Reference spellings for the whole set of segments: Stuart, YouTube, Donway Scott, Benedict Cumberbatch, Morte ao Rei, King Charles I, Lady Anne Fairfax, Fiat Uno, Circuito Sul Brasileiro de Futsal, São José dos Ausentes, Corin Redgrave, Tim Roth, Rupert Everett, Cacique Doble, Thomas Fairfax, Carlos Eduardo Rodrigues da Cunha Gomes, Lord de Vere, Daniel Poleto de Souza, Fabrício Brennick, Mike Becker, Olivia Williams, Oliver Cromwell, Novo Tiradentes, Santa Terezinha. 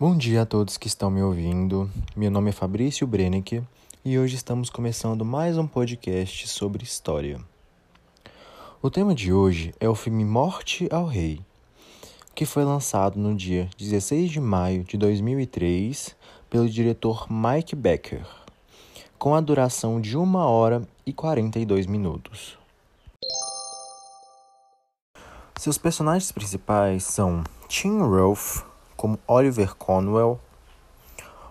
Bom dia a todos que estão me ouvindo. Meu nome é Fabrício Brennick e hoje estamos começando mais um podcast sobre história. O tema de hoje é o filme Morte ao Rei, que foi lançado no dia 16 de maio de 2003 pelo diretor Mike Becker, com a duração de 1 hora e 42 minutos. Seus personagens principais são Tim Roth, como Oliver Cromwell,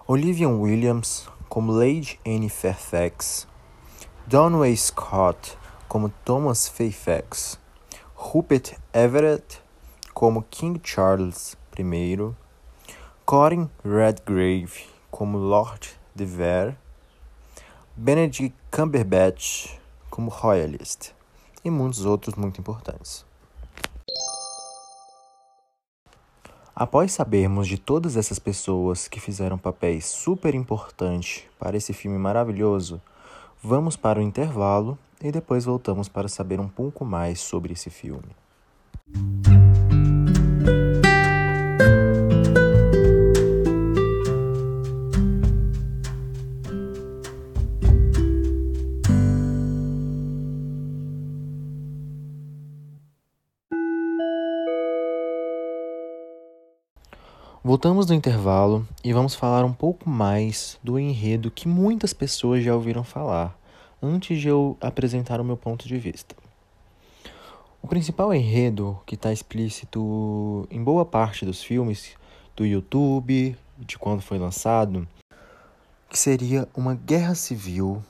Olivia Williams, como Lady Anne Fairfax, Donway Scott, como Thomas Fairfax, Rupert Everett, como King Charles I, Corin Redgrave, como Lord de Vere, Benedict Cumberbatch, como Royalist, e muitos outros muito importantes. Após sabermos de todas essas pessoas que fizeram papéis super importantes para esse filme maravilhoso, vamos para o intervalo e depois voltamos para saber um pouco mais sobre esse filme. Voltamos do intervalo e vamos falar um pouco mais do enredo que muitas pessoas já ouviram falar, antes de eu apresentar o meu ponto de vista. O principal enredo que está explícito em boa parte dos filmes do YouTube, de quando foi lançado, que seria uma guerra civil,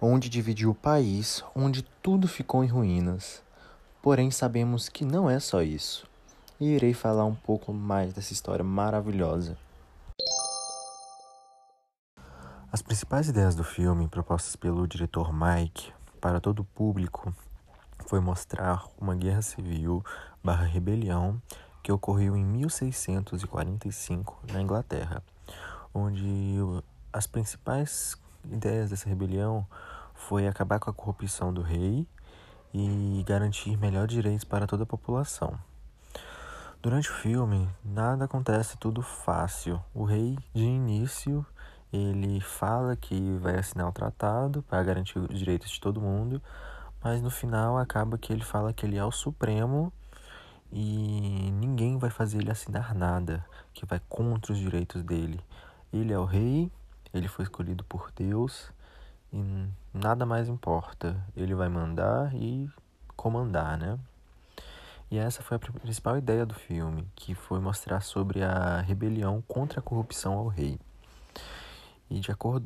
onde dividiu o país, onde tudo ficou em ruínas. Porém, sabemos que não é só isso. E irei falar um pouco mais dessa história maravilhosa. As principais ideias do filme, propostas pelo diretor Mike, para todo o público, foi mostrar uma guerra civil / rebelião que ocorreu em 1645 na Inglaterra, onde as principais ideias dessa rebelião foi acabar com a corrupção do rei e garantir melhores direitos para toda a população. Durante o filme, nada acontece tudo fácil. O rei, de início, ele fala que vai assinar o tratado para garantir os direitos de todo mundo, mas no final acaba que ele fala que ele é o Supremo e ninguém vai fazer ele assinar nada, que vai contra os direitos dele. Ele é o rei, ele foi escolhido por Deus e nada mais importa. Ele vai mandar e comandar, né? E essa foi a principal ideia do filme, que foi mostrar sobre a rebelião contra a corrupção ao rei. E com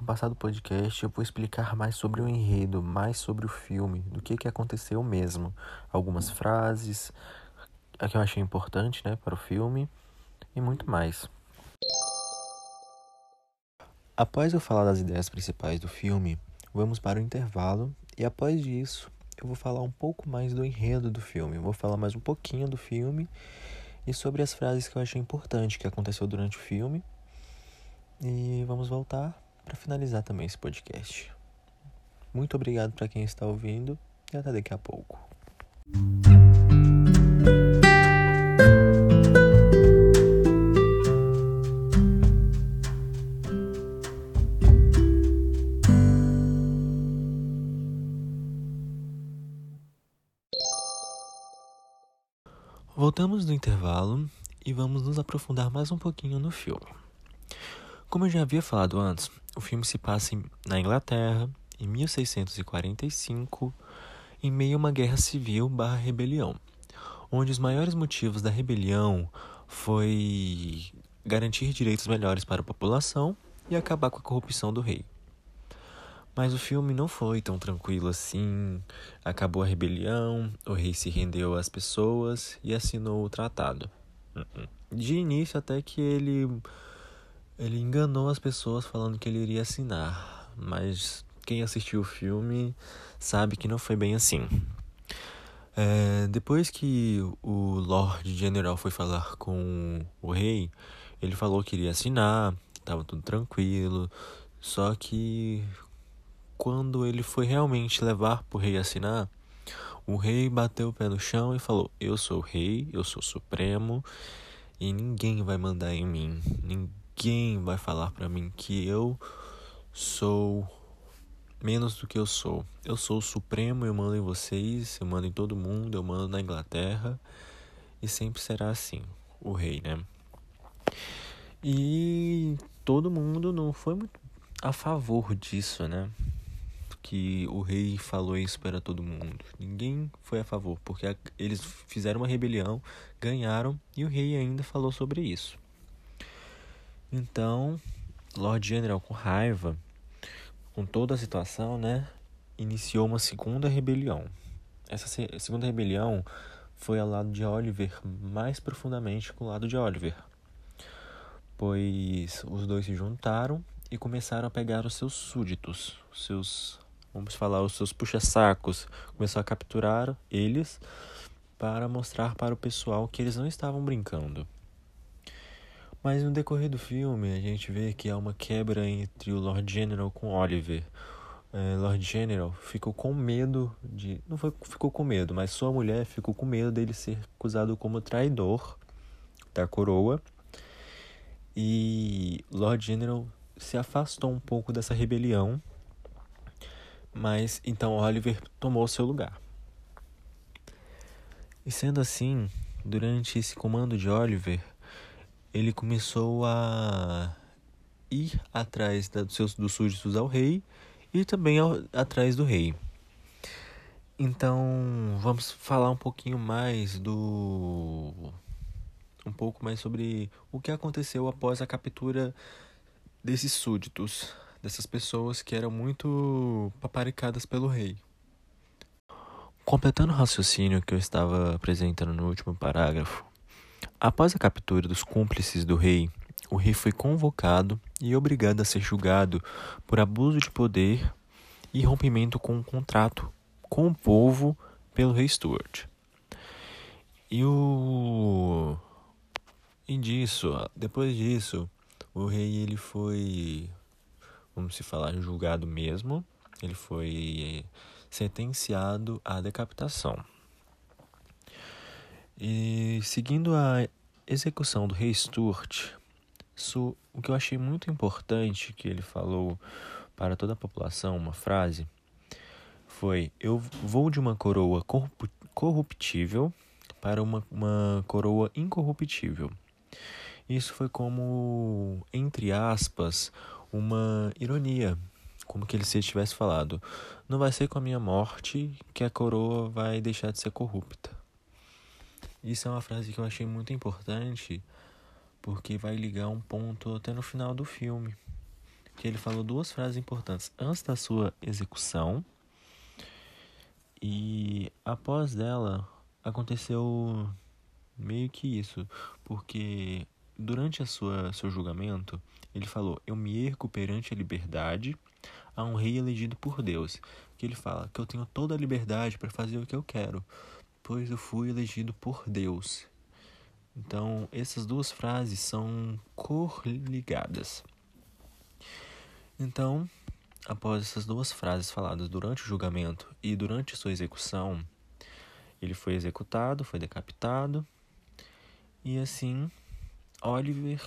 o passar do podcast, eu vou explicar mais sobre o enredo, mais sobre o filme, do que aconteceu mesmo. Algumas frases, a que eu achei importante, né, para o filme, e muito mais. Após eu falar das ideias principais do filme, vamos para o intervalo, e após isso, eu vou falar um pouco mais do enredo do filme, vou falar mais um pouquinho do filme e sobre as frases que eu achei importante que aconteceu durante o filme. E vamos voltar para finalizar também esse podcast. Muito obrigado para quem está ouvindo e até daqui a pouco. Voltamos do intervalo e vamos nos aprofundar mais um pouquinho no filme. Como eu já havia falado antes, o filme se passa na Inglaterra, em 1645, em meio a uma guerra civil / rebelião, onde os maiores motivos da rebelião foi garantir direitos melhores para a população e acabar com a corrupção do rei. Mas o filme não foi tão tranquilo assim, acabou a rebelião, o rei se rendeu às pessoas e assinou o tratado. De início até que ele enganou as pessoas falando que ele iria assinar, mas quem assistiu o filme sabe que não foi bem assim. Depois que o Lord General foi falar com o rei, ele falou que iria assinar, estava tudo tranquilo, só que quando ele foi realmente levar para o rei assinar, o rei bateu o pé no chão e falou: eu sou o rei, eu sou o Supremo E ninguém vai mandar em mim. Ninguém vai falar pra mim que eu sou menos do que eu sou. Eu sou o Supremo, eu mando em vocês, eu mando em todo mundo, eu mando na Inglaterra. E sempre será assim, o rei, né? E todo mundo não foi muito a favor disso, né? Que o rei falou isso para todo mundo. Ninguém foi a favor, porque eles fizeram uma rebelião, ganharam, e o rei ainda falou sobre isso. Então, Lord General, com raiva, com toda a situação, né, iniciou uma segunda rebelião. Essa segunda rebelião foi ao lado de Oliver, mais profundamente com o lado de Oliver, pois os dois se juntaram e começaram a pegar os seus súditos, os seus puxa-sacos. Começou a capturar eles para mostrar para o pessoal que eles não estavam brincando. Mas no decorrer do filme, a gente vê que há uma quebra entre o Lord General com Oliver. Lord General ficou com medo de... ficou com medo, mas sua mulher ficou com medo dele ser acusado como traidor da coroa. E Lord General se afastou um pouco dessa rebelião. Mas então Oliver tomou seu lugar. E sendo assim, durante esse comando de Oliver, ele começou a ir atrás dos súditos ao rei e também atrás do rei. Então, vamos falar um pouco mais sobre o que aconteceu após a captura desses súditos, dessas pessoas que eram muito paparicadas pelo rei. Completando o raciocínio que eu estava apresentando no último parágrafo, após a captura dos cúmplices do rei, o rei foi convocado e obrigado a ser julgado por abuso de poder e rompimento com o contrato com o povo pelo rei Stuart. Depois disso, o rei ele foi, julgado mesmo. Ele foi sentenciado à decapitação. E seguindo a execução do rei Stuart, o que eu achei muito importante que ele falou para toda a população, uma frase, foi: eu vou de uma coroa corruptível para uma coroa incorruptível. Isso foi como, entre aspas, uma ironia, como que ele se tivesse falado: não vai ser com a minha morte que a coroa vai deixar de ser corrupta. Isso é uma frase que eu achei muito importante, porque vai ligar um ponto até no final do filme, que ele falou duas frases importantes: antes da sua execução e após dela. Aconteceu meio que isso, porque durante seu julgamento, ele falou: eu me ergo perante a liberdade a um rei elegido por Deus, que ele fala que eu tenho toda a liberdade para fazer o que eu quero, pois eu fui elegido por Deus. Então, essas duas frases são corligadas. Então, após essas duas frases faladas durante o julgamento e durante sua execução, ele foi executado, foi decapitado. E assim, Oliver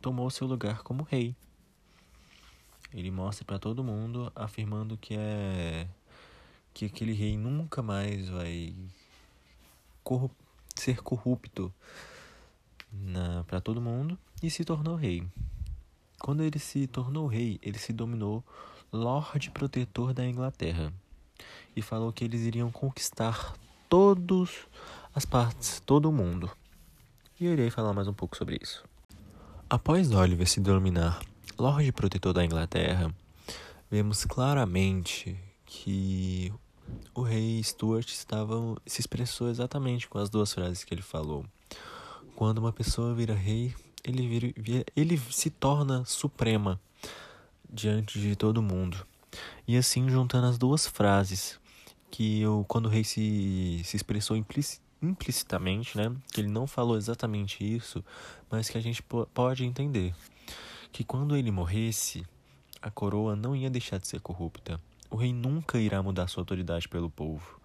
tomou seu lugar como rei. Ele mostra para todo mundo, afirmando que aquele rei nunca mais vai ser corrupto para todo mundo, e se tornou rei. Quando ele se tornou rei, ele se dominou Lorde Protetor da Inglaterra e falou que eles iriam conquistar todo o mundo. E eu irei falar mais um pouco sobre isso. Após Oliver se dominar Lorde Protetor da Inglaterra, vemos claramente que o rei Stuart se expressou exatamente com as duas frases que ele falou. Quando uma pessoa vira rei, ele se torna suprema diante de todo mundo. E assim, juntando as duas frases, quando o rei se expressou implicitamente, né, que ele não falou exatamente isso, mas que a gente pode entender, que quando ele morresse, a coroa não ia deixar de ser corrupta. O rei nunca irá mudar sua autoridade pelo povo.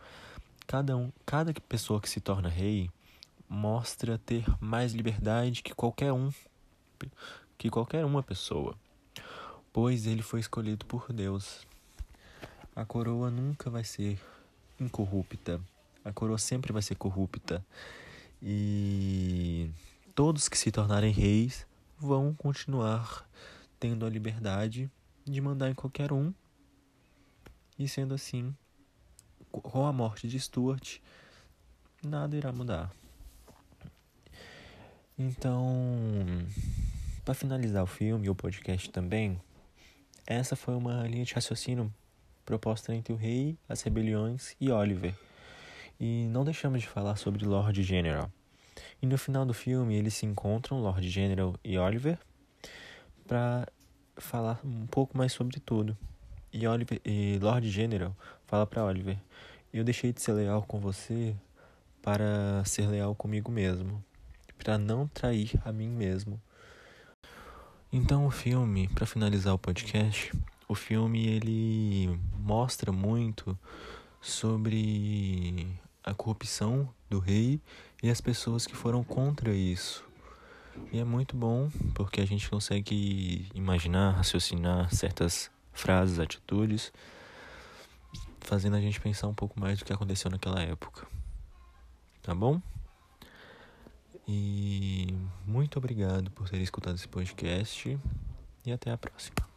Cada pessoa que se torna rei mostra ter mais liberdade que qualquer uma pessoa, pois ele foi escolhido por Deus. A coroa nunca vai ser incorrupta. A coroa sempre vai ser corrupta. E todos que se tornarem reis vão continuar tendo a liberdade de mandar em qualquer um. E sendo assim, com a morte de Stuart, nada irá mudar. Então, para finalizar o filme e o podcast também, essa foi uma linha de raciocínio proposta entre o rei, as rebeliões e Oliver. E não deixamos de falar sobre Lord General. E no final do filme eles se encontram, Lord General e Oliver, para falar um pouco mais sobre tudo. E Lord General fala para Oliver: eu deixei de ser leal com você para ser leal comigo mesmo, para não trair a mim mesmo. Então o filme, para finalizar o podcast, o filme ele mostra muito sobre a corrupção do rei e as pessoas que foram contra isso. E é muito bom porque a gente consegue imaginar, raciocinar certas frases, atitudes, fazendo a gente pensar um pouco mais do que aconteceu naquela época. Tá bom? E muito obrigado por ter escutado esse podcast e até a próxima.